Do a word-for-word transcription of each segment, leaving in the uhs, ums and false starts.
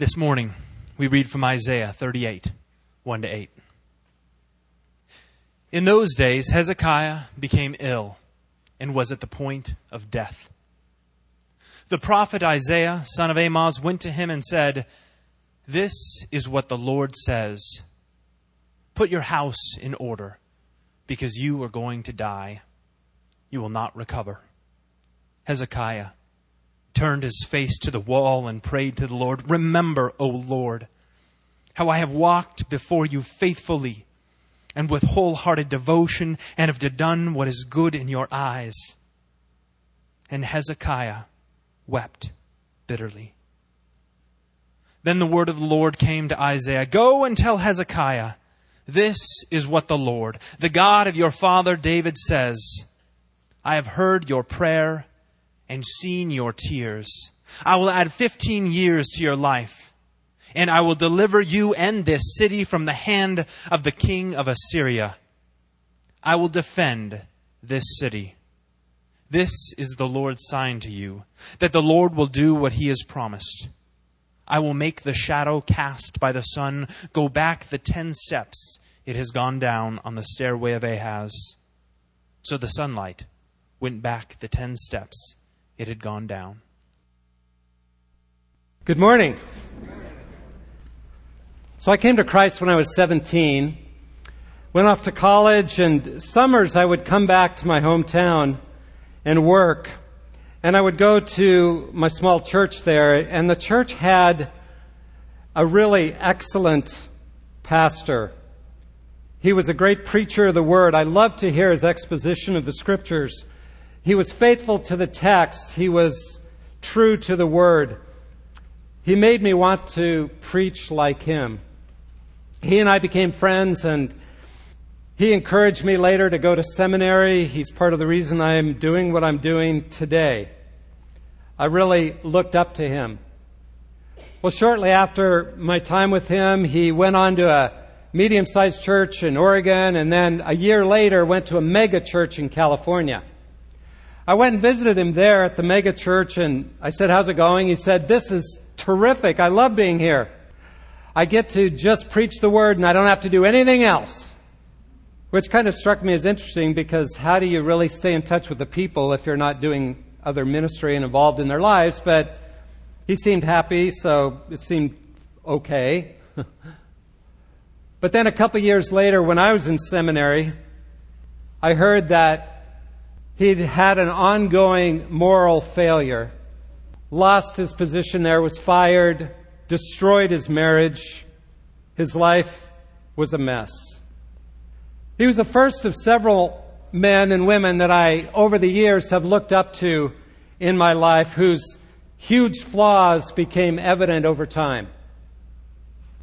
This morning, we read from Isaiah thirty-eight, one to eight. In those days, Hezekiah became ill and was at the point of death. The prophet Isaiah, son of Amoz, went to him and said, "This is what the Lord says. Put your house in order, because you are going to die. You will not recover." Hezekiah turned his face to the wall and prayed to the Lord, "Remember, O Lord, how I have walked before you faithfully and with wholehearted devotion and have done what is good in your eyes." And Hezekiah wept bitterly. Then the word of the Lord came to Isaiah, "Go and tell Hezekiah, this is what the Lord, the God of your father David says, I have heard your prayer and seen your tears. I will add fifteen years to your life, and I will deliver you and this city from the hand of the king of Assyria. I will defend this city. This is the Lord's sign to you, that the Lord will do what he has promised. I will make the shadow cast by the sun go back the ten steps it has gone down on the stairway of Ahaz." So the sunlight went back the ten steps it had gone down. Good morning. So I came to Christ when I was seventeen, went off to college, and summers I would come back to my hometown and work. And I would go to my small church there, and the church had a really excellent pastor. He was a great preacher of the word. I loved to hear his exposition of the scriptures. He was faithful to the text. He was true to the word. He made me want to preach like him. He and I became friends, and he encouraged me later to go to seminary. He's part of the reason I'm doing what I'm doing today. I really looked up to him. Well, shortly after my time with him, he went on to a medium-sized church in Oregon, and then a year later went to a mega church in California. I went and visited him there at the mega church, and I said, "How's it going?" He said, "This is terrific. I love being here. I get to just preach the word and I don't have to do anything else," which kind of struck me as interesting, because how do you really stay in touch with the people if you're not doing other ministry and involved in their lives? But he seemed happy, so it seemed okay. But then a couple years later, when I was in seminary, I heard that he'd had an ongoing moral failure, lost his position there, was fired, destroyed his marriage. His life was a mess. He was the first of several men and women that I, over the years, have looked up to in my life, whose huge flaws became evident over time.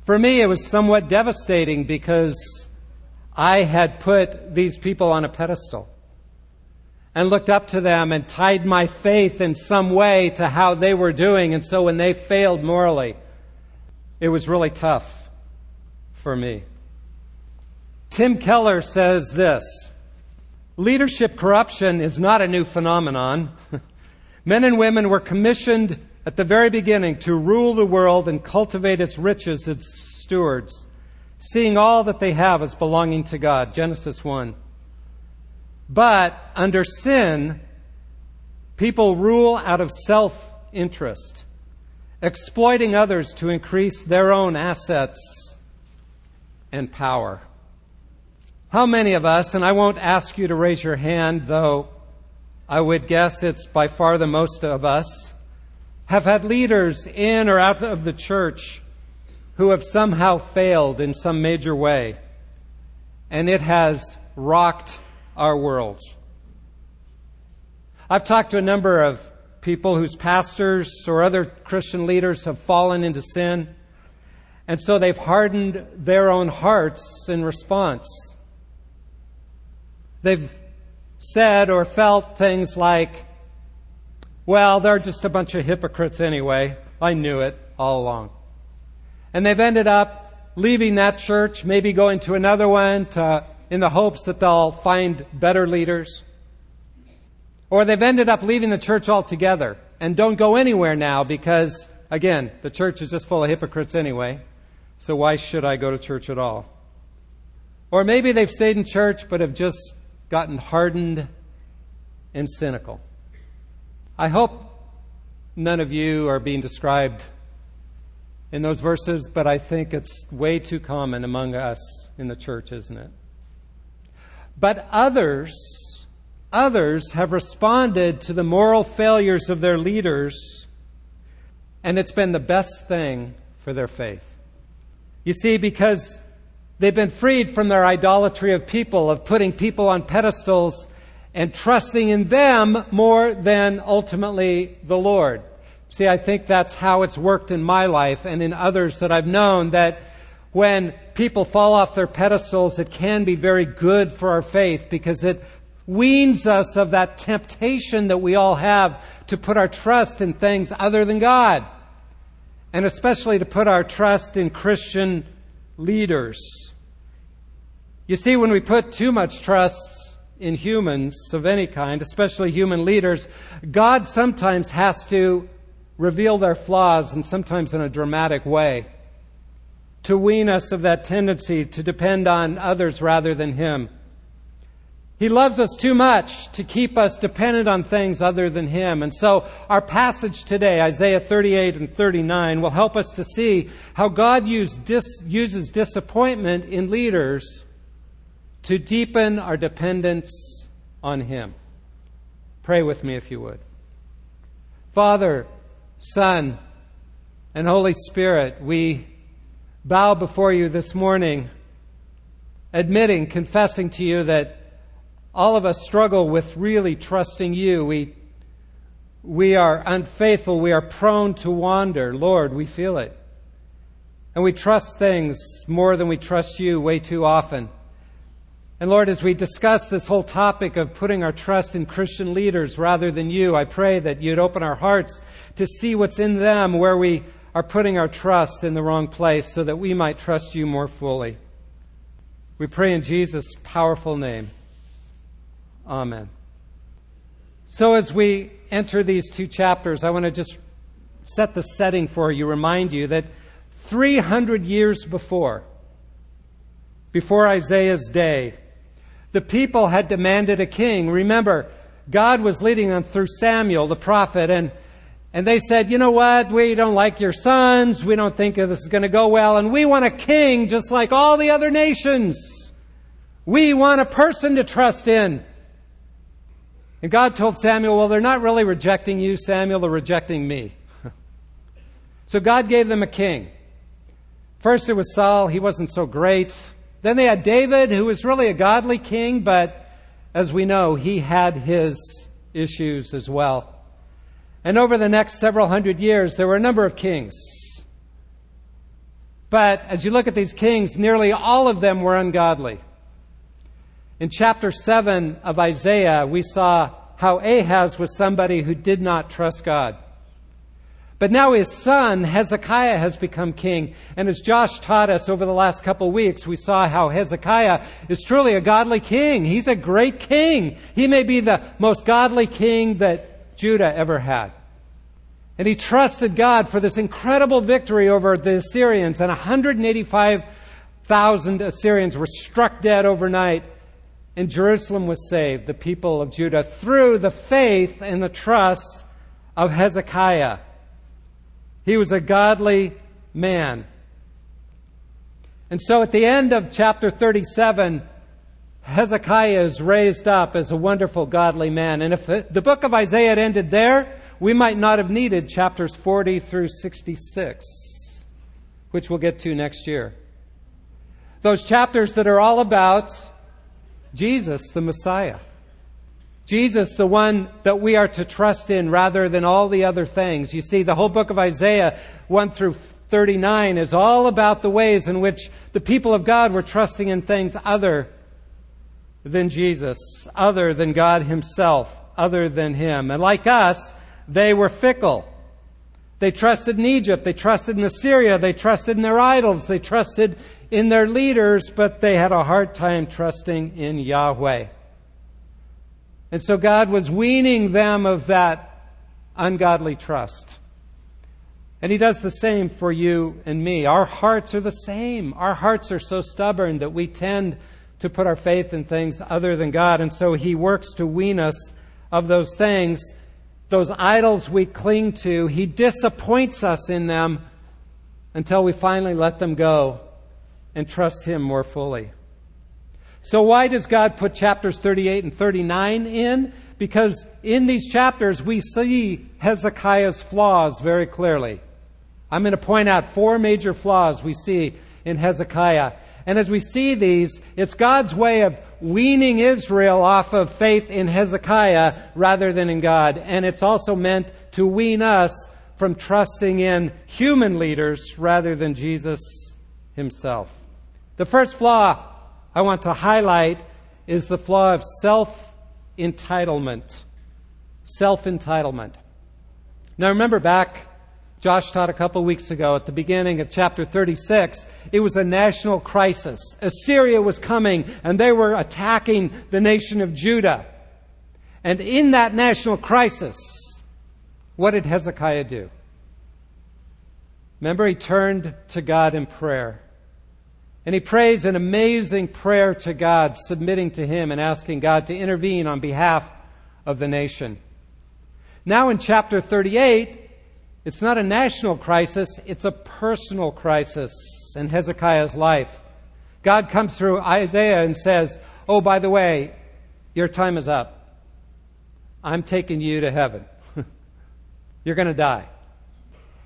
For me, it was somewhat devastating, because I had put these people on a pedestal and looked up to them and tied my faith in some way to how they were doing. And so when they failed morally, it was really tough for me. Tim Keller says this, "Leadership corruption is not a new phenomenon. Men and women were commissioned at the very beginning to rule the world and cultivate its riches as stewards, seeing all that they have as belonging to God." Genesis one. But under sin, people rule out of self-interest, exploiting others to increase their own assets and power. How many of us, and I won't ask you to raise your hand, though I would guess it's by far the most of us, have had leaders in or out of the church who have somehow failed in some major way, and it has rocked our worlds. I've talked to a number of people whose pastors or other Christian leaders have fallen into sin, and so they've hardened their own hearts in response. They've said or felt things like, "Well, they're just a bunch of hypocrites anyway. I knew it all along." And they've ended up leaving that church, maybe going to another one to in the hopes that they'll find better leaders. Or they've ended up leaving the church altogether and don't go anywhere now because again, the church is just full of hypocrites anyway, so why should I go to church at all? Or maybe they've stayed in church but have just gotten hardened and cynical. I hope none of you are being described in those verses, but I think it's way too common among us in the church, isn't it? But others, others have responded to the moral failures of their leaders, and it's been the best thing for their faith. You see, because they've been freed from their idolatry of people, of putting people on pedestals and trusting in them more than ultimately the Lord. See, I think that's how it's worked in my life and in others that I've known, that when people fall off their pedestals, it can be very good for our faith because it weans us of that temptation that we all have to put our trust in things other than God, and especially to put our trust in Christian leaders. You see, when we put too much trust in humans of any kind, especially human leaders, God sometimes has to reveal their flaws, and sometimes in a dramatic way, to wean us of that tendency to depend on others rather than Him. He loves us too much to keep us dependent on things other than Him. And so our passage today, Isaiah thirty-eight and thirty-nine, will help us to see how God use dis- uses disappointment in leaders to deepen our dependence on Him. Pray with me if you would. Father, Son, and Holy Spirit, we bow before you this morning, admitting, confessing to you that all of us struggle with really trusting you. We, we are unfaithful. We are prone to wander. Lord, we feel it. And we trust things more than we trust you way too often. And Lord, as we discuss this whole topic of putting our trust in Christian leaders rather than you, I pray that you'd open our hearts to see what's in them where we are putting our trust in the wrong place so that we might trust you more fully. We pray in Jesus' powerful name. Amen. So as we enter these two chapters, I want to just set the setting for you, remind you that three hundred years before, before Isaiah's day, the people had demanded a king. Remember, God was leading them through Samuel, the prophet, and, and they said, you know what, we don't like your sons, we don't think this is going to go well, and we want a king just like all the other nations. We want a person to trust in. And God told Samuel, well, they're not really rejecting you, Samuel, they're rejecting me. So God gave them a king. First it was Saul, he wasn't so great. Then they had David, who was really a godly king, but as we know, he had his issues as well. And over the next several hundred years, there were a number of kings. But as you look at these kings, nearly all of them were ungodly. In chapter seven of Isaiah, we saw how Ahaz was somebody who did not trust God. But now his son, Hezekiah, has become king. And as Josh taught us over the last couple weeks, we saw how Hezekiah is truly a godly king. He's a great king. He may be the most godly king that Judah ever had. And he trusted God for this incredible victory over the Assyrians. And one hundred eighty-five thousand Assyrians were struck dead overnight. And Jerusalem was saved, the people of Judah, through the faith and the trust of Hezekiah. He was a godly man. And so at the end of chapter thirty-seven, Hezekiah is raised up as a wonderful godly man. And if the book of Isaiah had ended there, we might not have needed chapters forty through sixty-six, which we'll get to next year. Those chapters that are all about Jesus, the Messiah. Jesus, the one that we are to trust in rather than all the other things. You see, the whole book of Isaiah one through thirty-nine is all about the ways in which the people of God were trusting in things other than Jesus, other than God Himself, other than Him. And like us, they were fickle. They trusted in Egypt. They trusted in Assyria. They trusted in their idols. They trusted in their leaders, but they had a hard time trusting in Yahweh. And so God was weaning them of that ungodly trust. And he does the same for you and me. Our hearts are the same. Our hearts are so stubborn that we tend to put our faith in things other than God. And so he works to wean us of those things, those idols we cling to. He disappoints us in them until we finally let them go and trust him more fully. So why does God put chapters thirty-eight and thirty-nine in? Because in these chapters, we see Hezekiah's flaws very clearly. I'm going to point out four major flaws we see in Hezekiah. And as we see these, it's God's way of weaning Israel off of faith in Hezekiah rather than in God. And it's also meant to wean us from trusting in human leaders rather than Jesus himself. The first flaw I want to highlight is the flaw of self-entitlement. Self-entitlement. Now remember back, Josh taught a couple weeks ago at the beginning of chapter thirty-six, it was a national crisis. Assyria was coming and they were attacking the nation of Judah. And in that national crisis, what did Hezekiah do? Remember, he turned to God in prayer. And he prays an amazing prayer to God, submitting to him and asking God to intervene on behalf of the nation. Now in chapter thirty-eight, it's not a national crisis, it's a personal crisis in Hezekiah's life. God comes through Isaiah and says, oh, by the way, your time is up. I'm taking you to heaven. You're going to die.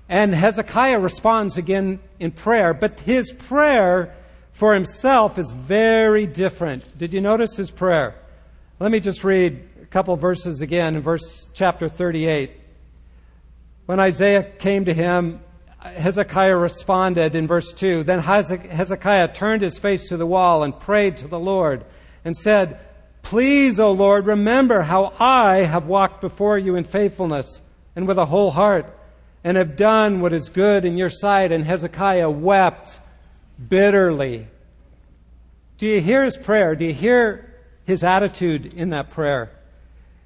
And Hezekiah responds again in prayer, but his prayer for himself is very different. Did you notice his prayer? Let me just read a couple verses again in verse chapter thirty-eight. When Isaiah came to him, Hezekiah responded in verse two. Then Hezekiah turned his face to the wall and prayed to the Lord and said, please, O Lord, remember how I have walked before you in faithfulness and with a whole heart and have done what is good in your sight. And Hezekiah wept bitterly. Do you hear his prayer? Do you hear his attitude in that prayer?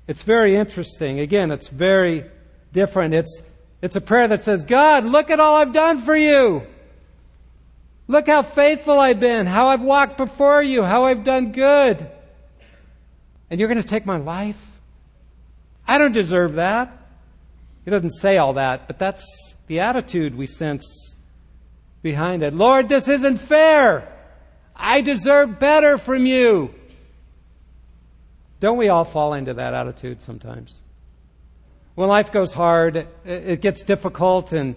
It's very interesting. Again, it's very different. It's it's a prayer that says, God, look at all I've done for you. Look how faithful I've been, how I've walked before you, how I've done good. And you're going to take my life? I don't deserve that. He doesn't say all that, but that's the attitude we sense behind it. Lord, this isn't fair. I deserve better from you. Don't we all fall into that attitude sometimes? When life goes hard, it gets difficult and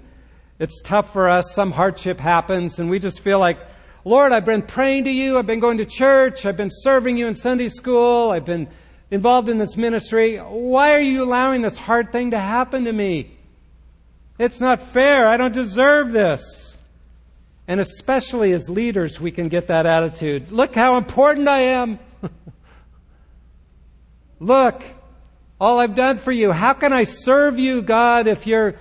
it's tough for us. Some hardship happens and we just feel like, Lord, I've been praying to you. I've been going to church. I've been serving you in Sunday school. I've been involved in this ministry. Why are you allowing this hard thing to happen to me? It's not fair. I don't deserve this. And especially as leaders, we can get that attitude. Look how important I am. Look. All I've done for you. How can I serve you, God, if you're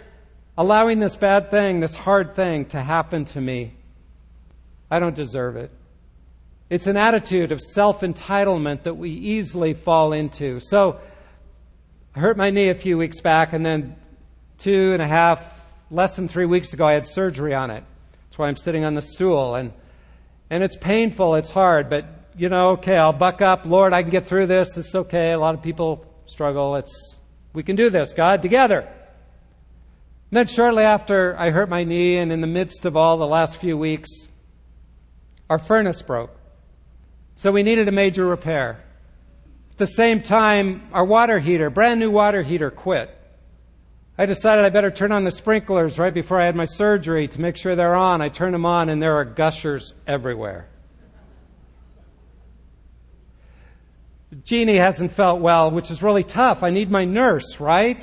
allowing this bad thing, this hard thing to happen to me? I don't deserve it. It's an attitude of self-entitlement that we easily fall into. So I hurt my knee a few weeks back, and then two and a half, less than three weeks ago, I had surgery on it. That's why I'm sitting on the stool. And, and it's painful. It's hard. But, you know, okay, I'll buck up. Lord, I can get through this. It's okay. A lot of people struggle. It's, we can do this, God, together. And then shortly after I hurt my knee, and in the midst of all the last few weeks, our furnace broke. So we needed a major repair. At the same time, our water heater, brand new water heater, quit. I decided I better turn on the sprinklers right before I had my surgery to make sure they're on. I turn them on and there are gushers everywhere. Jeannie hasn't felt well, which is really tough. I need my nurse, right?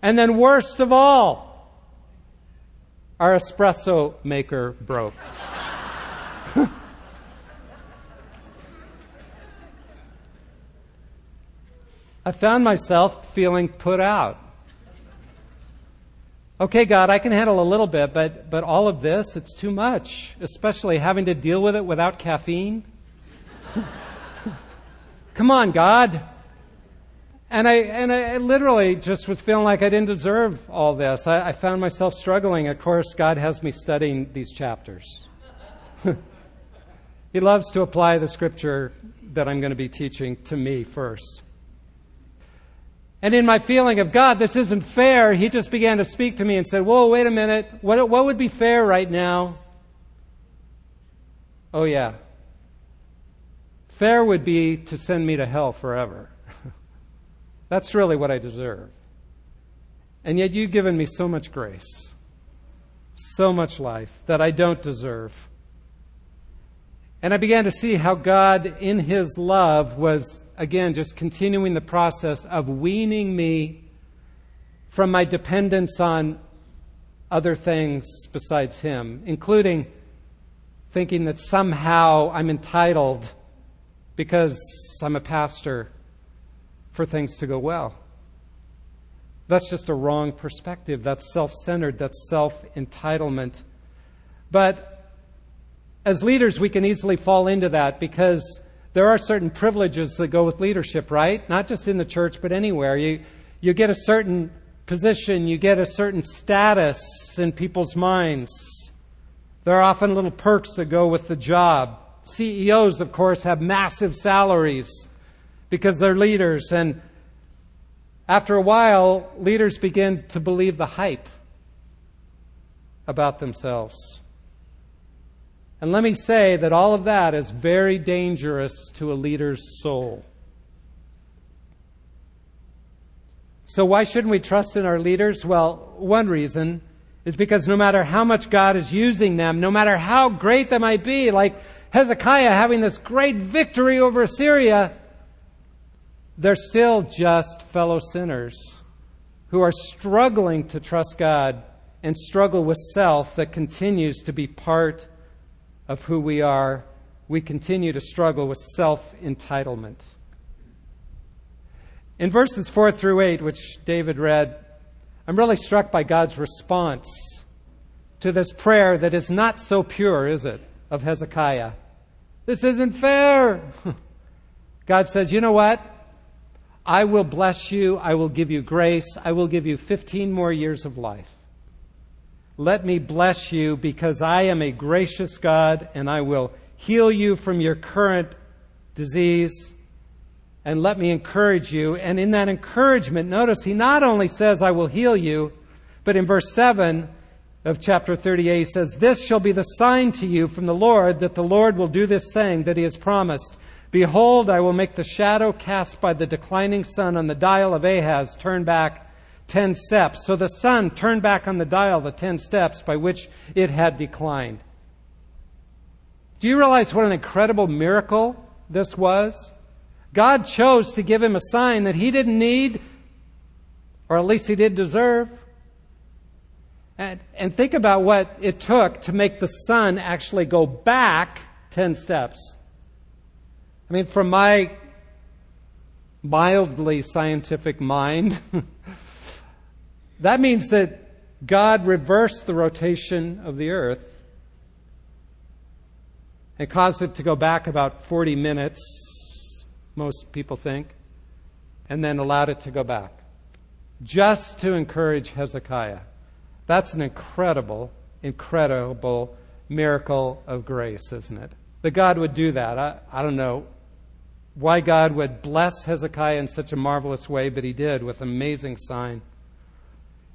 And then worst of all, our espresso maker broke. I found myself feeling put out. Okay, God, I can handle a little bit, but but all of this, it's too much, especially having to deal with it without caffeine. Come on, God. And I and I literally just was feeling like I didn't deserve all this. I, I found myself struggling. Of course, God has me studying these chapters. He loves to apply the scripture that I'm going to be teaching to me first. And in my feeling of, God, this isn't fair, he just began to speak to me and said, whoa, wait a minute. What what would be fair right now? Oh, yeah. Fair would be to send me to hell forever. That's really what I deserve. And yet you've given me so much grace, so much life that I don't deserve. And I began to see how God, in his love, was, again, just continuing the process of weaning me from my dependence on other things besides him, including thinking that somehow I'm entitled, because I'm a pastor, for things to go well. That's just a wrong perspective. That's self-centered. That's self-entitlement. But as leaders, we can easily fall into that, because there are certain privileges that go with leadership, right? Not just in the church, but anywhere. You you get a certain position. You get a certain status in people's minds. There are often little perks that go with the job. C E Os, of course, have massive salaries, because they're leaders. And after a while, leaders begin to believe the hype about themselves. And let me say that all of that is very dangerous to a leader's soul. So why shouldn't we trust in our leaders? Well, one reason is because no matter how much God is using them, no matter how great they might be, like Hezekiah having this great victory over Assyria, they're still just fellow sinners who are struggling to trust God and struggle with self that continues to be part of who we are. We continue to struggle with self-entitlement. In verses four through eight, which David read, I'm really struck by God's response to this prayer that is not so pure, is it, of Hezekiah. This isn't fair. God says, you know what? I will bless you. I will give you grace. I will give you fifteen more years of life. Let me bless you, because I am a gracious God, and I will heal you from your current disease. And let me encourage you. And in that encouragement, notice he not only says, I will heal you, but in verse seven of chapter thirty-eight, he says, this shall be the sign to you from the Lord, that the Lord will do this thing that he has promised. Behold, I will make the shadow cast by the declining sun on the dial of Ahaz turn back ten steps. So the sun turned back on the dial the ten steps by which it had declined. Do you realize what an incredible miracle this was? God chose to give him a sign that he didn't need, or at least he didn't deserve. And, and think about what it took to make the sun actually go back ten steps. I mean, from my mildly scientific mind, that means that God reversed the rotation of the earth and caused it to go back about forty minutes, most people think, and then allowed it to go back just to encourage Hezekiah. That's an incredible, incredible miracle of grace, isn't it? That God would do that. I, I don't know why God would bless Hezekiah in such a marvelous way, but he did with amazing sign.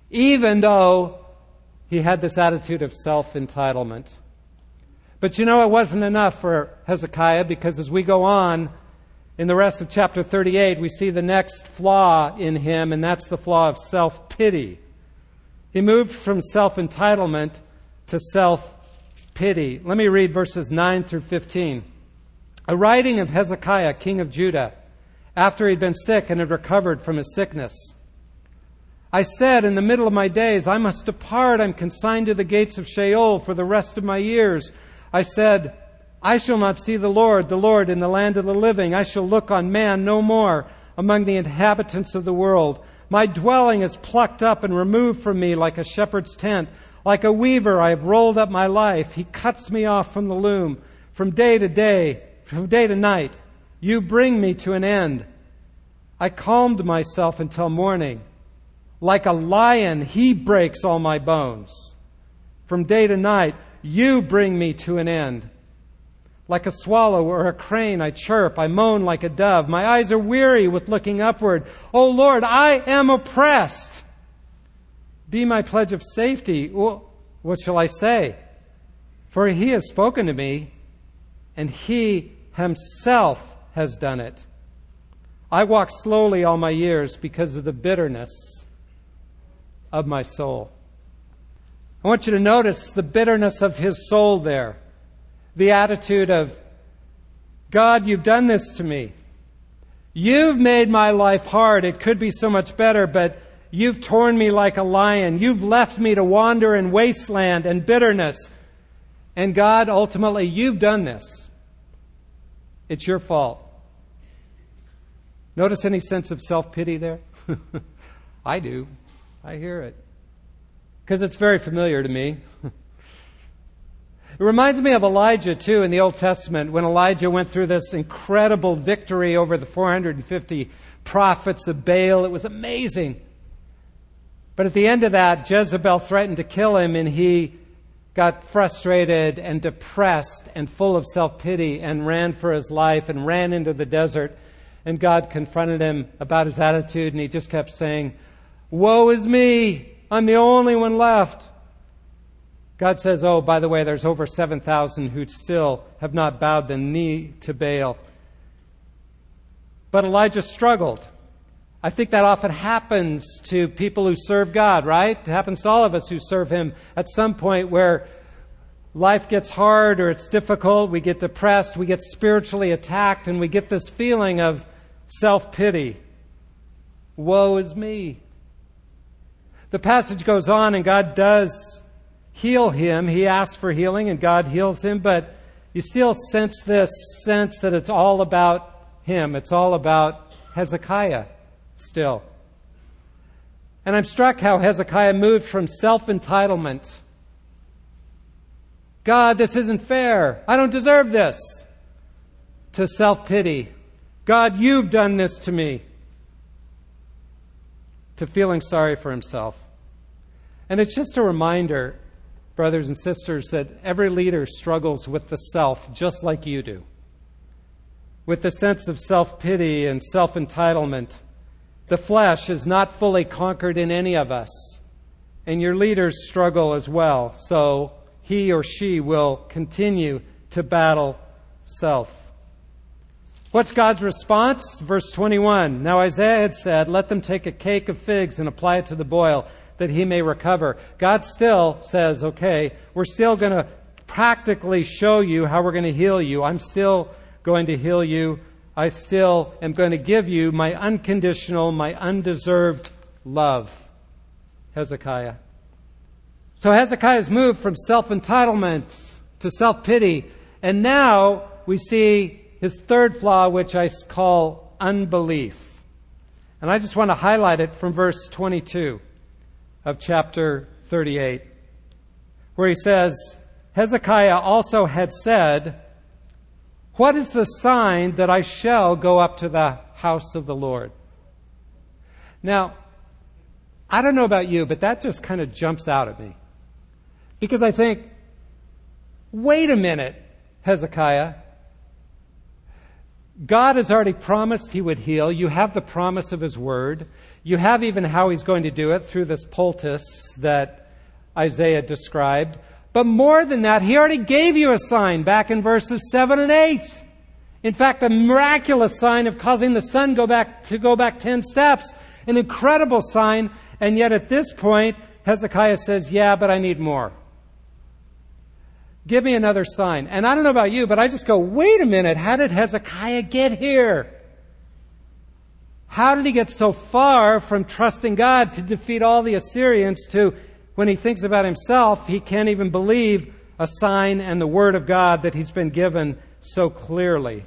Even though he had this attitude of self-entitlement. But you know, it wasn't enough for Hezekiah, because as we go on in the rest of chapter thirty-eight, we see the next flaw in him, and that's the flaw of self-pity. He moved from self-entitlement to self-pity. Let me read verses nine through fifteen. A writing of Hezekiah, king of Judah, after he'd been sick and had recovered from his sickness. I said, in the middle of my days, I must depart. I'm consigned to the gates of Sheol for the rest of my years. I said, I shall not see the Lord, the Lord in the land of the living. I shall look on man no more among the inhabitants of the world. My dwelling is plucked up and removed from me like a shepherd's tent. Like a weaver, I have rolled up my life. He cuts me off from the loom. From day to day, from day to night, you bring me to an end. I calmed myself until morning. Like a lion, he breaks all my bones. From day to night, you bring me to an end. Like a swallow or a crane, I chirp, I moan like a dove. My eyes are weary with looking upward. O Lord, I am oppressed. Be my pledge of safety. Well, what shall I say? For he has spoken to me, and he himself has done it. I walk slowly all my years because of the bitterness of my soul. I want you to notice the bitterness of his soul there. The attitude of, God, you've done this to me. You've made my life hard. It could be so much better, but you've torn me like a lion. You've left me to wander in wasteland and bitterness. And God, ultimately, you've done this. It's your fault. Notice any sense of self-pity there? I do. I hear it. Because it's very familiar to me. It reminds me of Elijah, too, in the Old Testament, when Elijah went through this incredible victory over the four hundred fifty prophets of Baal. It was amazing. But at the end of that, Jezebel threatened to kill him, and he got frustrated and depressed and full of self-pity and ran for his life and ran into the desert. And God confronted him about his attitude, and he just kept saying, woe is me, I'm the only one left. God says, oh, by the way, there's over seven thousand who still have not bowed the knee to Baal. But Elijah struggled. I think that often happens to people who serve God, right? It happens to all of us who serve Him at some point where life gets hard or it's difficult. We get depressed. We get spiritually attacked, and we get this feeling of self-pity. Woe is me. The passage goes on, and God does heal him. He asks for healing, and God heals him. But you still sense this sense that it's all about him. It's all about Hezekiah still. And I'm struck how Hezekiah moved from self-entitlement. God, this isn't fair. I don't deserve this. To self-pity. God, you've done this to me. To feeling sorry for himself. And it's just a reminder, brothers and sisters, that every leader struggles with the self just like you do. With the sense of self-pity and self-entitlement. The flesh is not fully conquered in any of us. And your leaders struggle as well. So he or she will continue to battle self. What's God's response? Verse twenty-one. Now Isaiah had said, let them take a cake of figs and apply it to the boil, that he may recover. God still says, okay, we're still going to practically show you how we're going to heal you. I'm still going to heal you. I still am going to give you my unconditional, my undeserved love. Hezekiah. So Hezekiah's moved from self-entitlement to self-pity. And now we see his third flaw, which I call unbelief. And I just want to highlight it from verse twenty-two. Of chapter thirty-eight, where he says, Hezekiah also had said, what is the sign that I shall go up to the house of the Lord? Now, I don't know about you, but that just kind of jumps out at me. Because I think, wait a minute, Hezekiah. God has already promised He would heal. You have the promise of His word. You have even how He's going to do it through this poultice that Isaiah described. But more than that, He already gave you a sign back in verses seven and eight. In fact, a miraculous sign of causing the sun go back to go back ten steps. An incredible sign. And yet at this point, Hezekiah says, yeah, but I need more. Give me another sign. And I don't know about you, but I just go, wait a minute, how did Hezekiah get here? How did he get so far from trusting God to defeat all the Assyrians to, when he thinks about himself, he can't even believe a sign and the word of God that he's been given so clearly?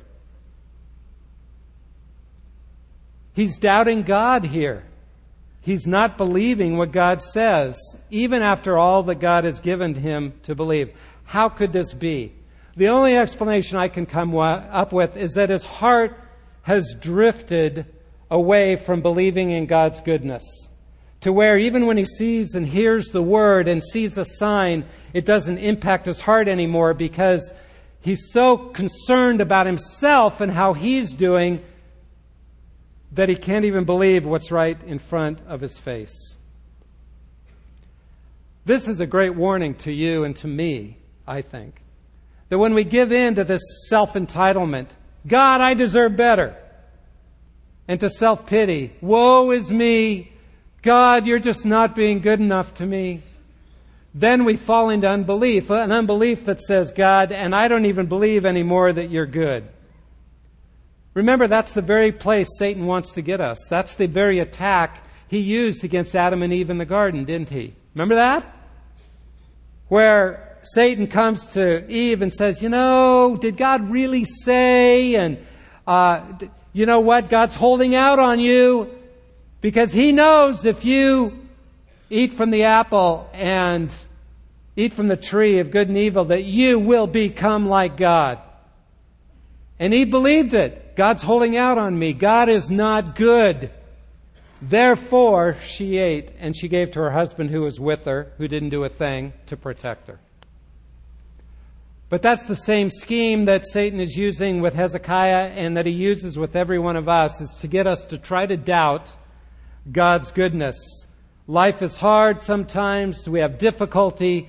He's doubting God here. He's not believing what God says, even after all that God has given him to believe. How could this be? The only explanation I can come up with is that his heart has drifted away from believing in God's goodness, to where even when he sees and hears the word and sees a sign, it doesn't impact his heart anymore because he's so concerned about himself and how he's doing that he can't even believe what's right in front of his face. This is a great warning to you and to me, I think, that when we give in to this self-entitlement, God, I deserve better, and to self-pity, woe is me, God, you're just not being good enough to me, then we fall into unbelief, an unbelief that says, God, and I don't even believe anymore that you're good. Remember, that's the very place Satan wants to get us. That's the very attack he used against Adam and Eve in the garden, didn't he? Remember that? Where Satan comes to Eve and says, you know, did God really say? And uh, you know what? God's holding out on you because he knows if you eat from the apple and eat from the tree of good and evil that you will become like God. And Eve believed it. God's holding out on me. God is not good. Therefore, she ate and she gave to her husband who was with her, who didn't do a thing to protect her. But that's the same scheme that Satan is using with Hezekiah and that he uses with every one of us, is to get us to try to doubt God's goodness. Life is hard sometimes. We have difficulty.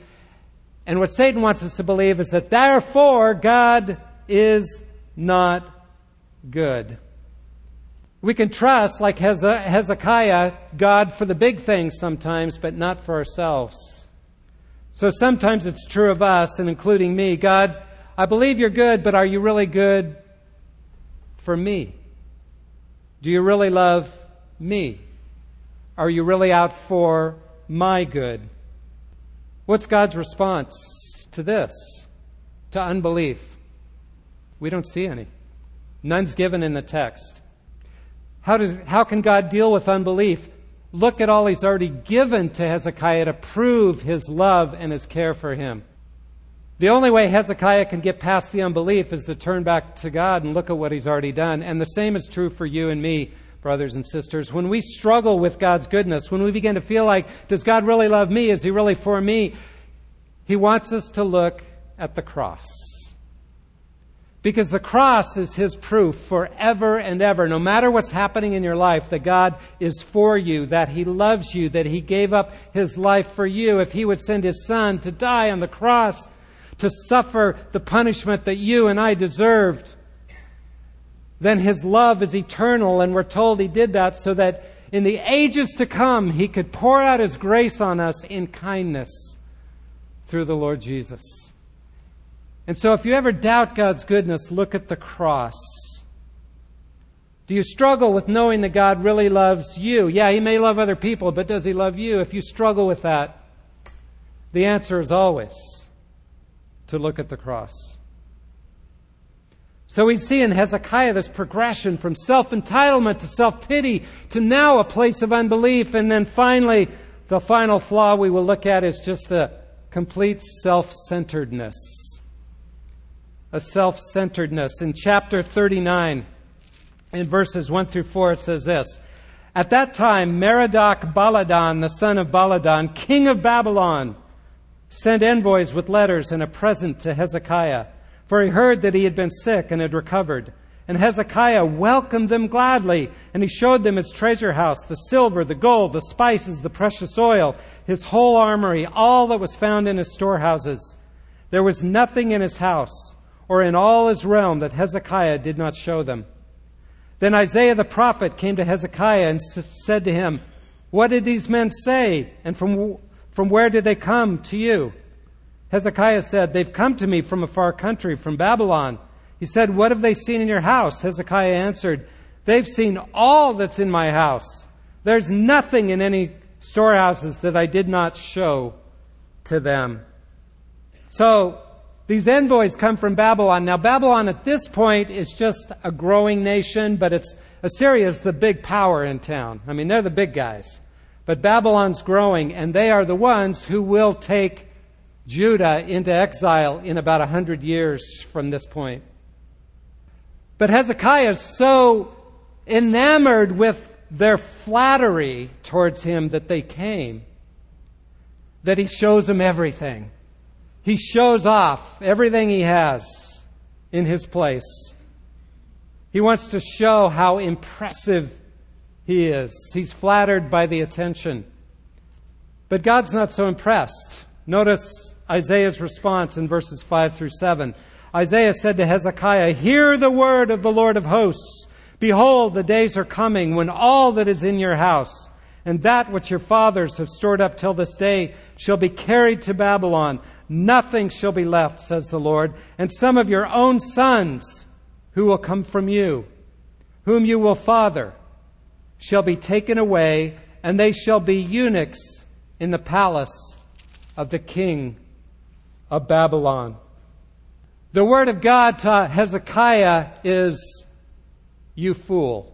And what Satan wants us to believe is that therefore God is not good. We can trust, like Hezekiah, God for the big things sometimes, but not for ourselves. So sometimes it's true of us, and including me, God, I believe you're good, but are you really good for me? Do you really love me? Are you really out for my good? What's God's response to this, to unbelief? We don't see any. None's given in the text. How does, how can God deal with unbelief? Look at all he's already given to Hezekiah to prove his love and his care for him. The only way Hezekiah can get past the unbelief is to turn back to God and look at what he's already done. And the same is true for you and me, brothers and sisters. When we struggle with God's goodness, when we begin to feel like, does God really love me? Is he really for me? He wants us to look at the cross. Because the cross is his proof forever and ever, no matter what's happening in your life, that God is for you, that he loves you, that he gave up his life for you. If he would send his son to die on the cross, to suffer the punishment that you and I deserved, then his love is eternal. And we're told he did that so that in the ages to come, he could pour out his grace on us in kindness through the Lord Jesus. And so if you ever doubt God's goodness, look at the cross. Do you struggle with knowing that God really loves you? Yeah, he may love other people, but does he love you? If you struggle with that, the answer is always to look at the cross. So we see in Hezekiah this progression from self-entitlement to self-pity to now a place of unbelief. And then finally, the final flaw we will look at is just a complete self-centeredness. A self-centeredness. In chapter thirty-nine, in verses one through four, it says this. At that time, Merodach Baladan, the son of Baladan, king of Babylon, sent envoys with letters and a present to Hezekiah, for he heard that he had been sick and had recovered. And Hezekiah welcomed them gladly, and he showed them his treasure house, the silver, the gold, the spices, the precious oil, his whole armory, all that was found in his storehouses. There was nothing in his house or in all his realm that Hezekiah did not show them. Then Isaiah the prophet came to Hezekiah and said to him, what did these men say? And from, from where did they come to you? Hezekiah said, they've come to me from a far country, from Babylon. He said, what have they seen in your house? Hezekiah answered, they've seen all that's in my house. There's nothing in any storehouses that I did not show to them. So, these envoys come from Babylon. Now, Babylon at this point is just a growing nation, but it's Assyria is the big power in town. I mean, they're the big guys. But Babylon's growing, and they are the ones who will take Judah into exile in about a hundred years from this point. But Hezekiah is so enamored with their flattery towards him that they came, that he shows them everything. He shows off everything he has in his place. He wants to show how impressive he is. He's flattered by the attention. But God's not so impressed. Notice Isaiah's response in verses five through seven. Isaiah said to Hezekiah, "Hear the word of the Lord of hosts. Behold, the days are coming when all that is in your house and that which your fathers have stored up till this day shall be carried to Babylon. Nothing shall be left, says the Lord, and some of your own sons who will come from you, whom you will father, shall be taken away, and they shall be eunuchs in the palace of the king of Babylon." The word of God to Hezekiah is, "You fool.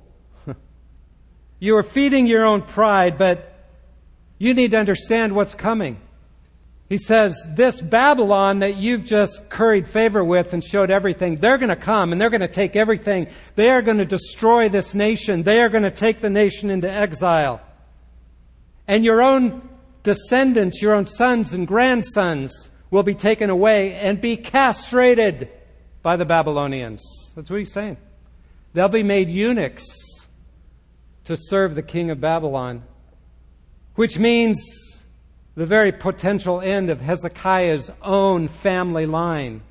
You are feeding your own pride, but you need to understand what's coming." He says, this Babylon that you've just curried favor with and showed everything, they're going to come and they're going to take everything. They are going to destroy this nation. They are going to take the nation into exile. And your own descendants, your own sons and grandsons will be taken away and be castrated by the Babylonians. That's what he's saying. They'll be made eunuchs to serve the king of Babylon, which means the very potential end of Hezekiah's own family line.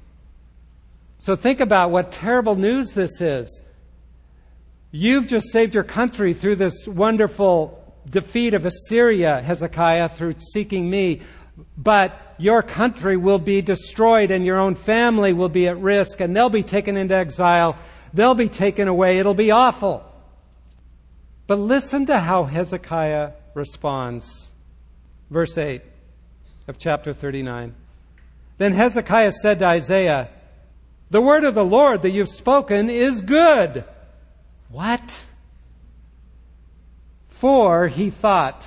So think about what terrible news this is. You've just saved your country through this wonderful defeat of Assyria, Hezekiah, through seeking me. But your country will be destroyed and your own family will be at risk and they'll be taken into exile. They'll be taken away. It'll be awful. But listen to how Hezekiah responds. Verse eight of chapter thirty-nine. Then Hezekiah said to Isaiah, "The word of the Lord that you've spoken is good." What? "For," he thought,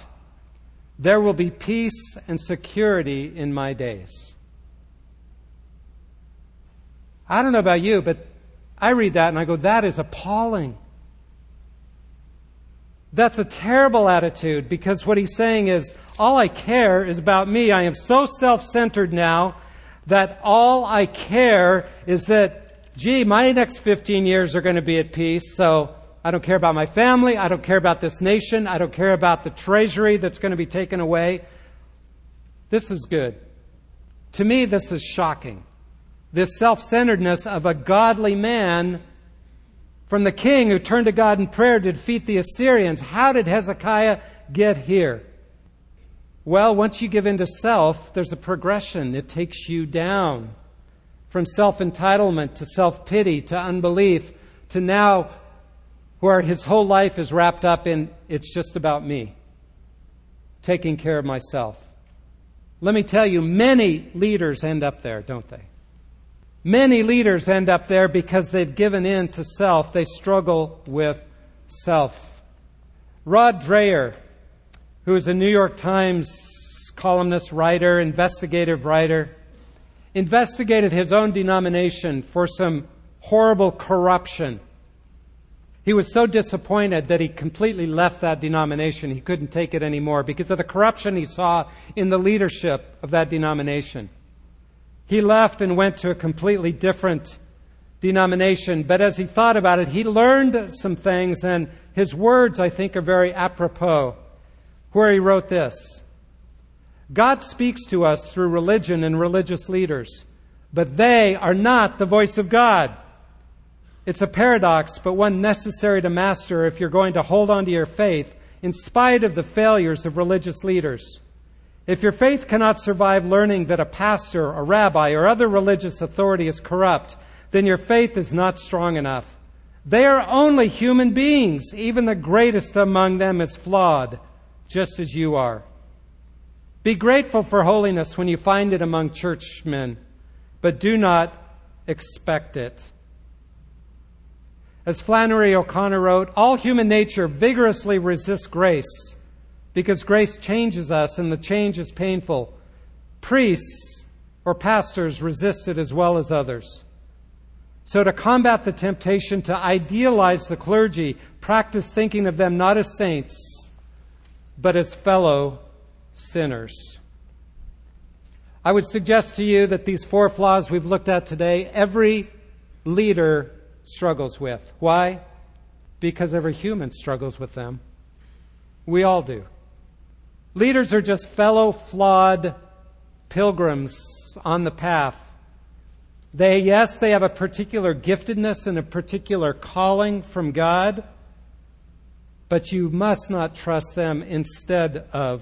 "there will be peace and security in my days." I don't know about you, but I read that and I go, that is appalling. That's a terrible attitude, because what he's saying is, all I care is about me. I am so self-centered now that all I care is that, gee, my next fifteen years are going to be at peace. So I don't care about my family. I don't care about this nation. I don't care about the treasury that's going to be taken away. This is good. To me, this is shocking. This self-centeredness of a godly man from the king who turned to God in prayer to defeat the Assyrians. How did Hezekiah get here? Well, once you give in to self, there's a progression. It takes you down from self-entitlement to self-pity to unbelief to now where his whole life is wrapped up in, it's just about me, taking care of myself. Let me tell you, many leaders end up there, don't they? Many leaders end up there because they've given in to self. They struggle with self. Rod Dreher, who is a New York Times columnist, writer, investigative writer, investigated his own denomination for some horrible corruption. He was so disappointed that he completely left that denomination. He couldn't take it anymore because of the corruption he saw in the leadership of that denomination. He left and went to a completely different denomination. But as he thought about it, he learned some things, and his words, I think, are very apropos, where he wrote this: "God speaks to us through religion and religious leaders, but they are not the voice of God. It's a paradox, but one necessary to master if you're going to hold on to your faith in spite of the failures of religious leaders. If your faith cannot survive learning that a pastor, a rabbi, or other religious authority is corrupt, then your faith is not strong enough. They are only human beings. Even the greatest among them is flawed, just as you are. Be grateful for holiness when you find it among churchmen, but do not expect it." As Flannery O'Connor wrote, "All human nature vigorously resists grace because grace changes us and the change is painful. Priests or pastors resist it as well as others. So to combat the temptation to idealize the clergy, practice thinking of them not as saints, but as fellow sinners. I would suggest to you that these four flaws we've looked at today, every leader struggles with. Why? Because every human struggles with them. We all do. Leaders are just fellow flawed pilgrims on the path. They, yes, they have a particular giftedness and a particular calling from God, but you must not trust them instead of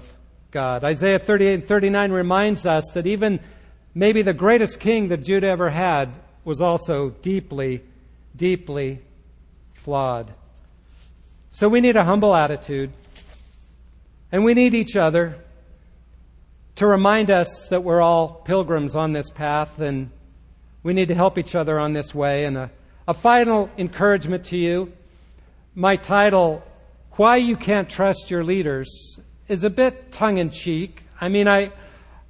God. Isaiah thirty-eight and thirty-nine reminds us that even maybe the greatest king that Judah ever had was also deeply, deeply flawed. So we need a humble attitude, and we need each other to remind us that we're all pilgrims on this path, and we need to help each other on this way. And a, a final encouragement to you. My title, Why You Can't Trust Your Leaders, is a bit tongue-in-cheek. I mean, I,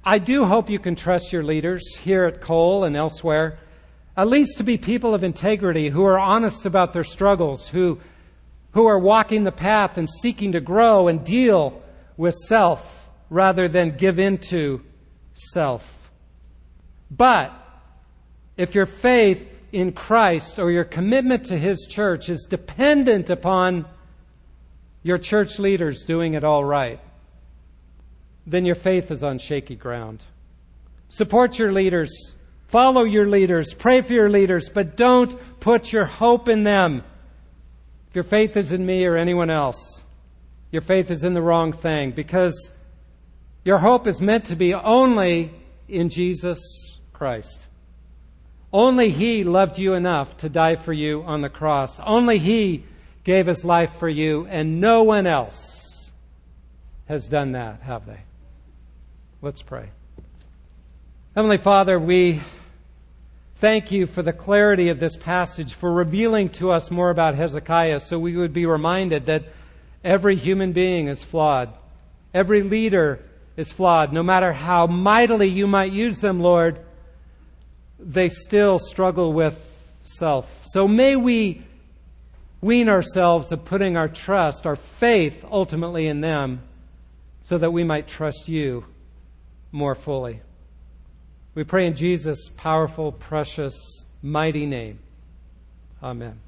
I do hope you can trust your leaders here at Cole and elsewhere, at least to be people of integrity who are honest about their struggles, who, who are walking the path and seeking to grow and deal with self rather than give into self. But if your faith in Christ or your commitment to His church is dependent upon your church leaders doing it all right, then your faith is on shaky ground. Support your leaders. Follow your leaders. Pray for your leaders. But don't put your hope in them. If your faith is in me or anyone else, your faith is in the wrong thing, because your hope is meant to be only in Jesus Christ. Only He loved you enough to die for you on the cross. Only He gave His life for you, and no one else has done that, have they? Let's pray. Heavenly Father, we thank You for the clarity of this passage, for revealing to us more about Hezekiah, so we would be reminded that every human being is flawed. Every leader is flawed. No matter how mightily You might use them, Lord, they still struggle with self. So may we wean ourselves of putting our trust, our faith ultimately in them, so that we might trust You more fully. We pray in Jesus' powerful, precious, mighty name. Amen.